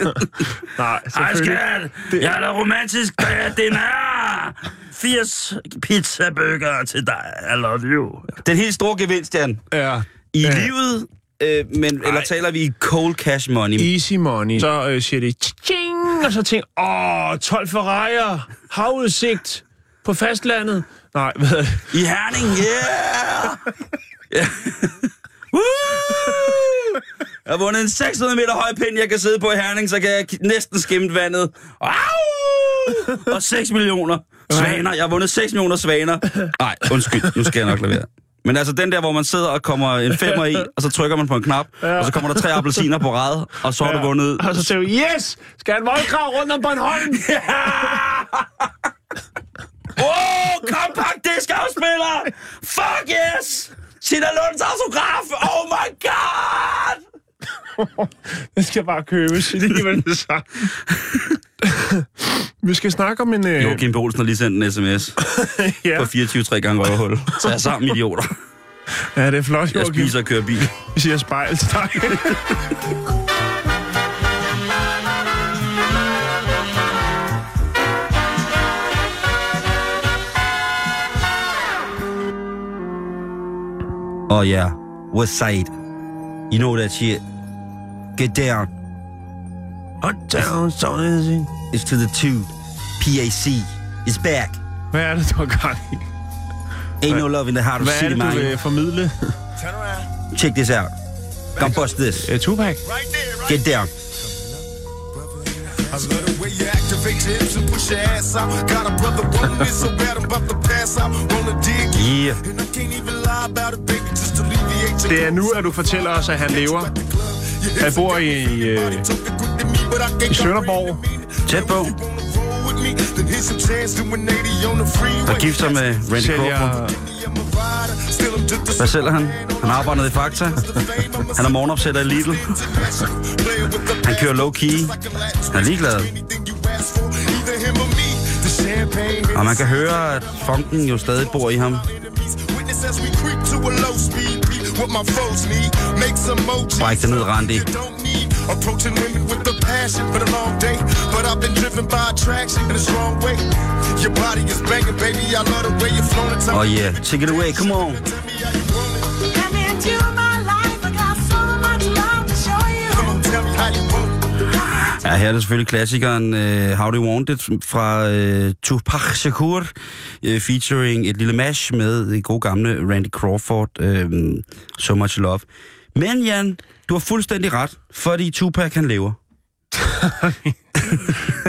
Nej, selvfølgelig. Ej, skat. Jeg er da romantisk, hvad jeg er. 80 pizzaburger til dig. I love you. Den helt store gevinst, Jan. Ja. I livet... Eller taler vi i cold cash money? Easy money. Så siger det, tjing, og så tænker 12 Ferrari'er, havudsigt på fastlandet. Nej, hvad? I Herning, yeah! Woo! Jeg har vundet en 600 meter høj pind, jeg kan sidde på i Herning, så kan jeg næsten skimme vandet. Au! Og 6 millioner. Svaner, jeg har vundet 6 millioner svaner. Nej, undskyld, nu skal jeg nok lade være. Men altså den der, hvor man sidder og kommer en femmer i, og så trykker man på en knap, ja, og så kommer der 3 appelsiner på rad, og så har du vundet... Og så siger du, yes! Skal jeg en voldgrav rundt om Bornholm? Ja! Åh, kompakt diskafspiller! Fuck yes! Sina Lunds autograf! Oh my god! Det skal bare købes. Det er vel det samme. Vi skal snakke om en... Jo, Kim Olsen har lige sendt en sms. Ja. På 24-3 gange røvhul. Så jeg sammen, idioter. Ja, det er flot, jeg spiser og kører bil. Vi siger spejl til dig. Oh yeah, west side. You know that shit. Get down. Hot down, so easy. It's to the tube. PAC is back. Hvad er det, du har gang i? Ain't no love in the heart of city, man. Hvad er det, du vil formidle? Check this out. Come bust this. Tupac. Get down. I love the way you activate your hips and push your ass out. Got a brother rolling in so bad I'm about to pass out. Wanna dig you, and I can't even lie about it, baby, just alleviate your... Det er nu, at du fortæller os, at han lever. Han bor i Sønderborg. Tæt på. Og gifter med Randy Crawford. Hvad sælger han? Han arbejder nede i Fakta. Han er morgenopsætter i Lidl. Han kører low-key. Han er ligeglad. Og man kan høre, at funken jo stadig bor i ham. Bræk det ned, Randy. Approaching women with the passion for the long day, but I've been driven by attraction in a strong way. Your body is banging, baby. I love the way you're flowing. Oh yeah, take it away, come on. Come into my life, I got so much love to show you. Come on, tell me how you want. Ja, her er det selvfølgelig klassikeren How Do You Want It fra Tupac Shakur, featuring et lille mash med det gode gamle Randy Crawford, So Much Love. Men Jan, du har fuldstændig ret, fordi Tupac han lever.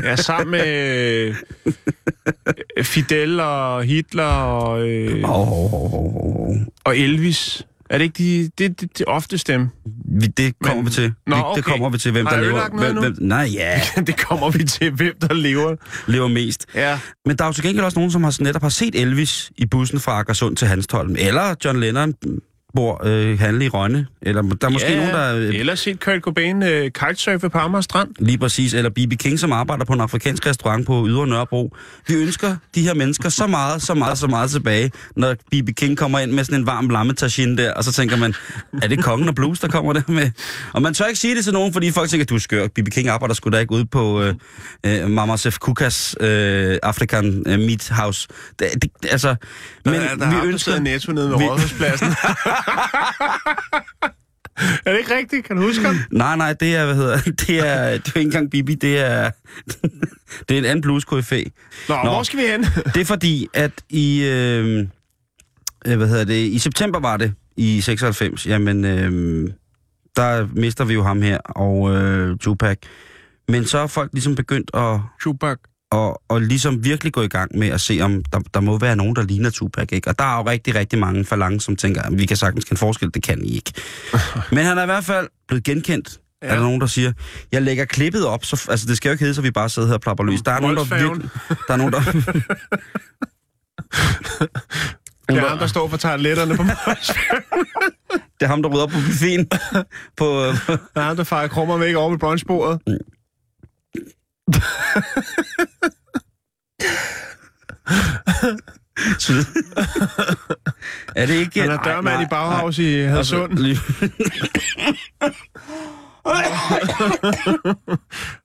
Ja, sammen med Fidel og Hitler og og Elvis. Er det ikke de oftest dem? Det kommer vi til. Nå, okay. Det kommer vi til, hvem der lever. Hvem, nej, ja. Det kommer vi til, hvem der lever mest. Ja. Men der er jo til gengæld også nogen, som har netop har set Elvis i bussen fra Akersund til Hanstholm. Eller John Lennon bor handle i Rønne, eller der er måske nogen, der... Eller set Kurt Cobain kitesurfe på Amager Strand. Lige præcis, eller B.B. King, som arbejder på en afrikansk restaurant på Ydre Nørrebro. Vi ønsker de her mennesker så meget tilbage, når B.B. King kommer ind med sådan en varm lammetagine der, og så tænker man, er det kongen og blues, der kommer der med? Og man tør ikke sige det til nogen, fordi folk tænker, du er skør, B.B. King arbejder sgu da ikke ude på Mama's Chef Kukas African Meat House. Det, altså... Men der vi ønsker... Netto nede ved Rådhuspladsen. Er det ikke rigtigt? Kan du huske ham? Nej, det er, det er ikke engang Bibi, det er en anden blues-koryfæ. Nå, hvor skal vi hen? Det er fordi, at i september var det, i 96, jamen, der mister vi jo ham her, og Tupac. Men så er folk ligesom begyndt at... Tupac. Og ligesom virkelig gå i gang med at se, om der må være nogen, der ligner Tupac, ikke? Og der er jo rigtig, rigtig mange falange, som tænker, at vi kan sagtens kende forskel, det kan I ikke. Men han er i hvert fald blevet genkendt. Ja. Er der nogen, der siger, jeg lægger klippet op, så, altså det skal jo ikke hedde, så vi bare sidder her og plapper løs. Der er nogen, der... Det er ham, der står for toiletterne på brunchbordet. Det er ham, der rydder op på buffeten. Det er ham, der farer krummer væk over ved brunchbordet. Er det ikke... Han er dørmand i Bauhaus i Hadsund.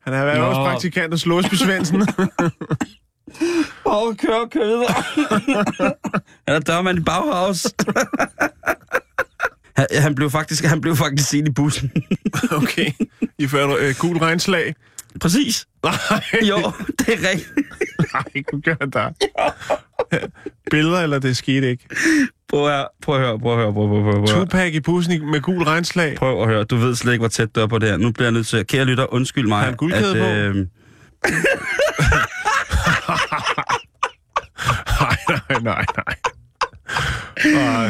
Han har været også praktikant og slås på Svensen. Kør videre. Han er dørmand i Bauhaus. Han blev faktisk set i bussen. Okay. I fører gul regnslag. Præcis. Nej. Jo, det er rigtigt. Nej, du gør det. Billeder, eller det skete ikke? Prøv at høre. Tupac i bussen med gul regnslag. Prøv at høre, du ved slet ikke, hvor tæt du er på det her. Nu bliver jeg nødt til at... Kære lytter, undskyld mig, at... Har han guldkæde på? nej.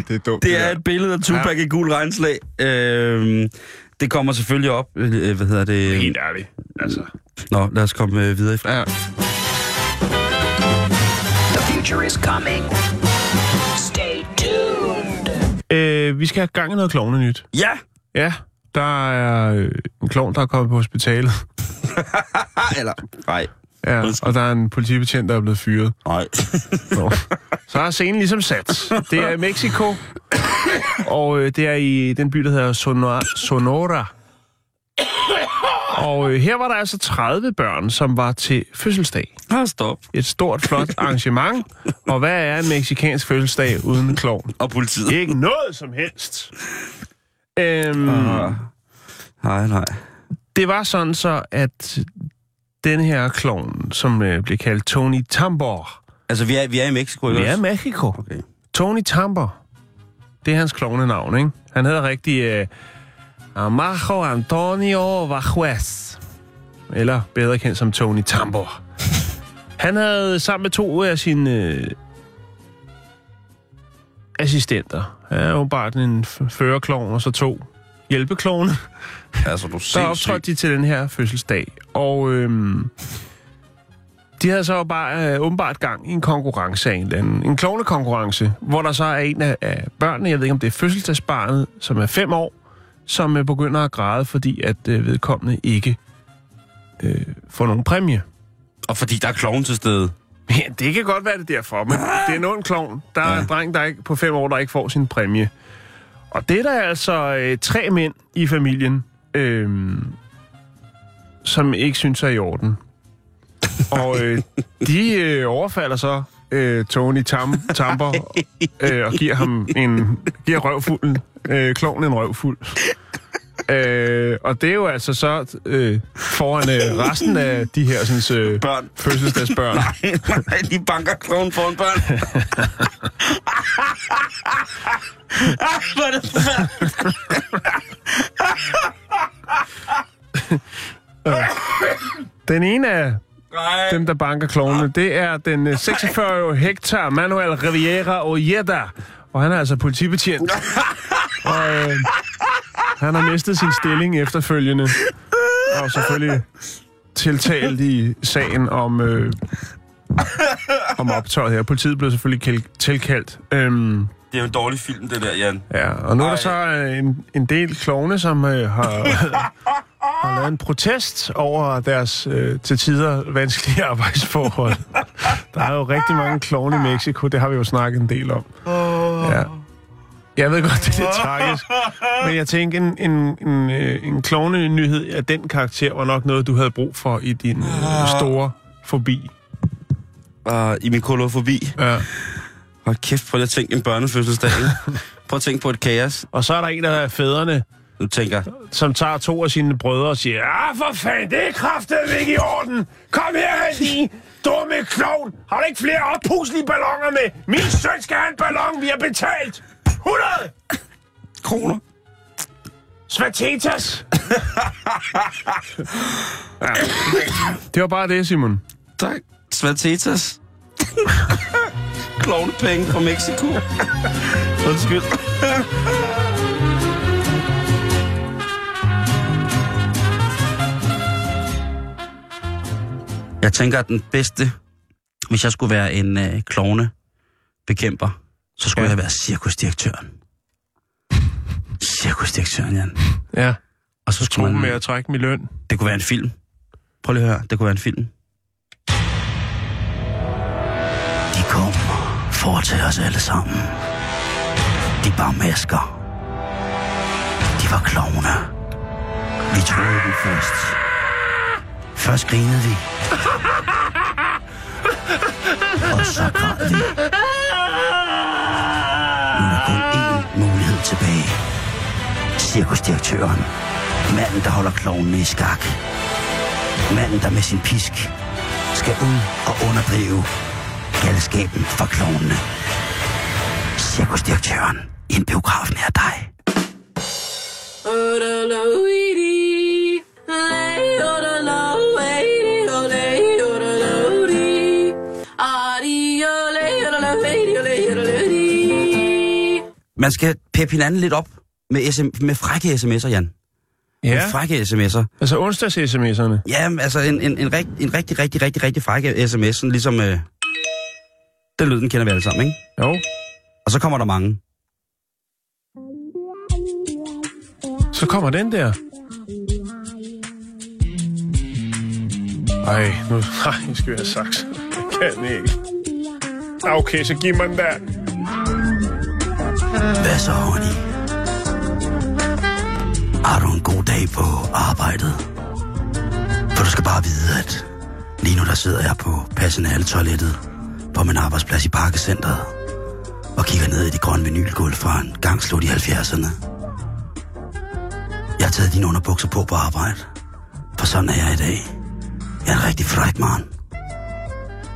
Det er dumt. Det er et billede af Tupac i gul regnslag. Det kommer selvfølgelig op. Hvad hedder det? Helt ærligt. Altså. Nå, lad os komme videre ifra. Ja. The future is coming. Stay tuned. Vi skal have gang i noget klovne nyt. Ja. Ja, der er en klovn, der er kommet på hospitalet. Eller, nej. Ja, og der er en politibetjent, der er blevet fyret. Nej. Så er scenen ligesom sat. Det er i Mexico, og det er i den by, der hedder Sonora. Og her var der altså 30 børn, som var til fødselsdag. Stop. Et stort, flot arrangement. Og hvad er en mexicansk fødselsdag uden en klovn? Og politiet. Ikke noget som helst. Nej. Det var sådan så, at den her klovn, som blev kaldt Tony Tambor. Altså, vi er i Mexico, ikke? Vi er i Mexico. Okay. Tony Tambor. Det er hans klovnenavn, ikke? Han hedder rigtig Amajo Antonio Vajuez. Eller bedre kendt som Tony Tambor. Han havde sammen med to af sine assistenter. Ja, åbenbart en førerklovn og så to hjælpeklovne. Altså, der optrådte de til den her fødselsdag, og de havde så bare åbenbart gang i en konkurrence af en klovnekonkurrence, hvor der så er en af børnene, jeg ved ikke om det er fødselsdagsbarnet, som er 5 år, som begynder at græde, fordi at vedkommende ikke får nogen præmie. Og fordi der er klovn til stede? Ja, det kan godt være det derfor, men det er nu en klovn. Der er en dreng, der ikke, på 5 år, der ikke får sin præmie. Og det er der altså 3 mænd i familien, som ikke synes er i orden. Og de overfalder så Tony Tambor og giver røvfulden, klovnen en røvfuld. Og det er jo altså så foran resten af de her fødselsdagsbørn. Nej, de banker kloven foran børn. Den ene af dem, der banker klovene, det er den 46-årige hektar Manuel Riviera Ojeta. Og han er altså politibetjent. Og han har mistet sin stilling efterfølgende. Og selvfølgelig tiltalt i sagen om optøjet her. Politiet blev selvfølgelig tilkaldt. Det er jo en dårlig film, det der, Jan. Ja, og nu er der så en del klovne, som har lavet en protest over deres til tider vanskelige arbejdsforhold. Der er jo rigtig mange klovne i Mexico, det har vi jo snakket en del om. Ja. Jeg ved godt, det er lidt tragisk, men jeg tænker, en klovne-nyhed af den karakter var nok noget, du havde brug for i din store fobi. I min kolofobi? Ja. Hold kæft, prøv lige at tænke en børnefødselsdag. Prøv at tænke på et kaos. Og så er der en af fædrene, du tænker, som tager 2 af sine brødre og siger, ah, for fanden, det er kraftedeme ikke i orden. Kom her, lige, dumme klovn. Har du ikke flere oppuslige balloner med? Min søn skal have en ballon, vi har betalt 100 kroner. Svartetas. Ja. Det var bare det, Simon. Tak. Svartetas. Klovnepenge fra Mexico. Undskyld. Jeg tænker, at den bedste, hvis jeg skulle være en klovnebekæmper, så skulle jeg være cirkusdirektøren. Cirkusdirektøren, Jan. Ja. Og så skulle man med at trække min løn. Det kunne være en film. Prøv lige at høre. Det kunne være en film. De kommer foretager os alle sammen. De bar masker. De var klovne. Vi troede dem først. Først grinede vi. Og så græd vi. Nu er der kun én mulighed tilbage. Cirkusdirektøren. Manden, der holder klovnene i skak. Manden, der med sin pisk skal ud og underdrive galskaben for klovnene. Cirkusdirektøren i en biograf nær dig. Man skal peppe hinanden lidt op med, med frække sms'er, Jan. Ja. Med frække sms'er. Altså onsdags-sms'erne? Ja, altså en rigtig frække sms, sådan ligesom... den lyd, den kender vi alle sammen, ikke? Jo. Og så kommer der mange. Så kommer den der. Ej, nu skal jeg have saks. Jeg kan ikke. Okay, så giv mig den der. Hvad så, honey? Har du en god dag på arbejdet? For du skal bare vide, at lige nu der sidder jeg på personaletoilettet på min arbejdsplads i Parkecenteret og kigger ned i det grønne vinylgulv fra en gang slut i 70'erne. Jeg har taget dine underbukser på arbejde, for sådan er jeg i dag. Jeg er en rigtig fræk mand.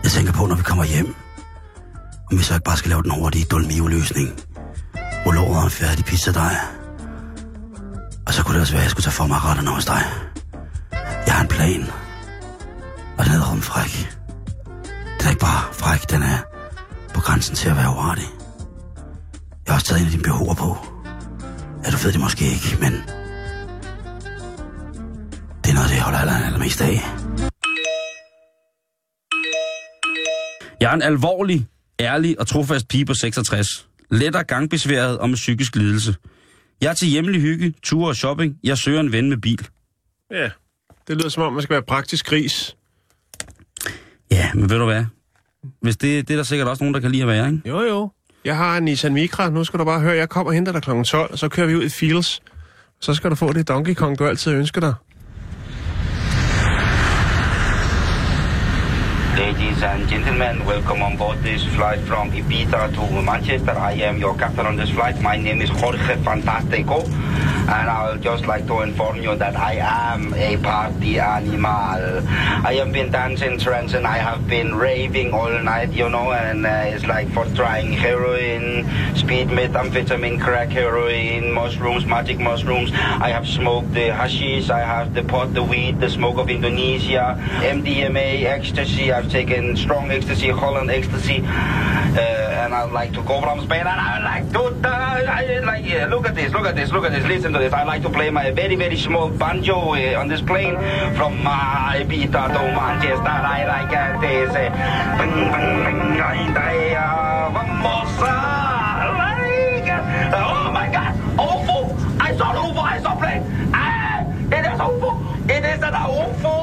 Jeg tænker på, når vi kommer hjem, om vi så ikke bare skal lave den hurtige dolmio-løsning. Rulle over en færdig pizzadej. Og så kunne det også være, at jeg skulle tage for mig retterne hos dig. Jeg har en plan. Og den hedder rumfræk. Den er ikke bare fræk, den er på grænsen til at være uartig. Jeg har også taget en af dine BH'er på. Ja, du ved det måske ikke, men... det er noget, det holder allermest af. Jeg er en alvorlig, ærlig og trofast pige på 66. Lettere gangbesværet og med psykisk lidelse. Jeg er til hjemlig hygge, ture og shopping. Jeg søger en ven med bil. Ja, det lyder som om, man skal være praktisk gris. Ja, men ved du hvad? Hvis det er der sikkert også nogen, der kan lide at være, ikke? Jo, jo. Jeg har en Nissan Micra. Nu skal du bare høre, jeg kommer og henter dig kl. 12, og så kører vi ud i Fields. Så skal du få det Donkey Kong, du altid ønsker dig. Ladies and gentlemen, welcome on board this flight from Ibiza to Manchester. I am your captain on this flight. My name is Jorge Fantastico, and I would just like to inform you that I am a party animal. I have been dancing trends and I have been raving all night, you know, and it's like for trying heroin, speed, methamphetamine, crack, heroin, mushrooms, magic mushrooms. I have smoked the hashish, I have the pot, the weed, the smoke of Indonesia, MDMA, ecstasy. I've taken strong ecstasy, Holland ecstasy, and I'd like to go from Spain, and I'd like to, yeah, look at this, listen to this. I'd like to play my very, very small banjo on this plane from Ibiza to Manchester. I like this. Oh my God, UFO! I saw plane. It is UFO. It is an UFO.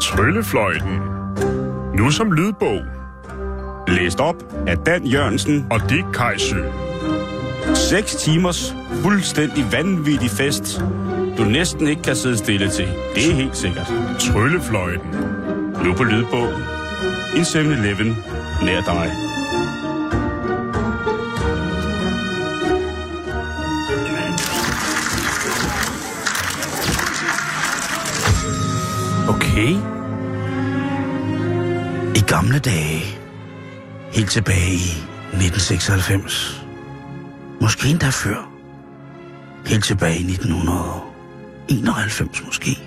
Tryllefløjten. Nu som lydbog. Læst op af Dan Jørgensen og Dick Kajsø. 6 timers fuldstændig vanvittig fest, du næsten ikke kan sidde stille til. Det er helt sikkert. Tryllefløjten. Nu på lydbog. En 7-Eleven nær dig. Okay. I gamle dage, helt tilbage i 1996, måske endda før, helt tilbage i 1991 måske,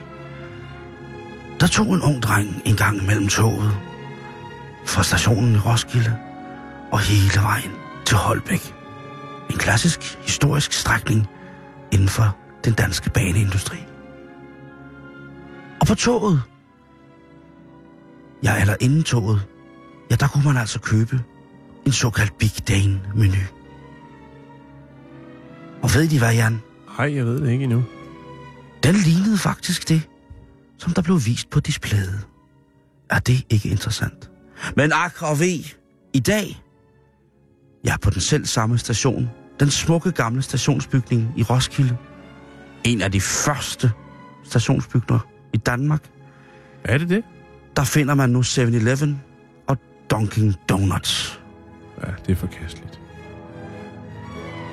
der tog en ung dreng en gang mellem toget fra stationen i Roskilde og hele vejen til Holbæk. En klassisk historisk strækning inden for den danske baneindustri. Og på toget, ja, eller inden toget, ja, der kunne man altså købe en såkaldt Big Dane-menu. Og ved de hvad, Jan? Nej, jeg ved det ikke endnu. Den lignede faktisk det, som der blev vist på displayet. Er det ikke interessant? Men ak og ve, i dag, ja, på den selv samme station, den smukke gamle stationsbygning i Roskilde, en af de første stationsbygninger i Danmark. Er det det? Der finder man nu 7-Eleven og Dunkin' Donuts. Ja, det er forkasteligt.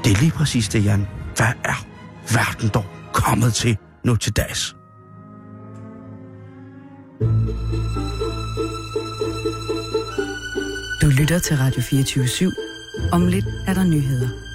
Det er lige præcis det, Jan. Hvad er verden dog kommet til nu til dags? Du lytter til Radio 24-7. Om lidt er der nyheder.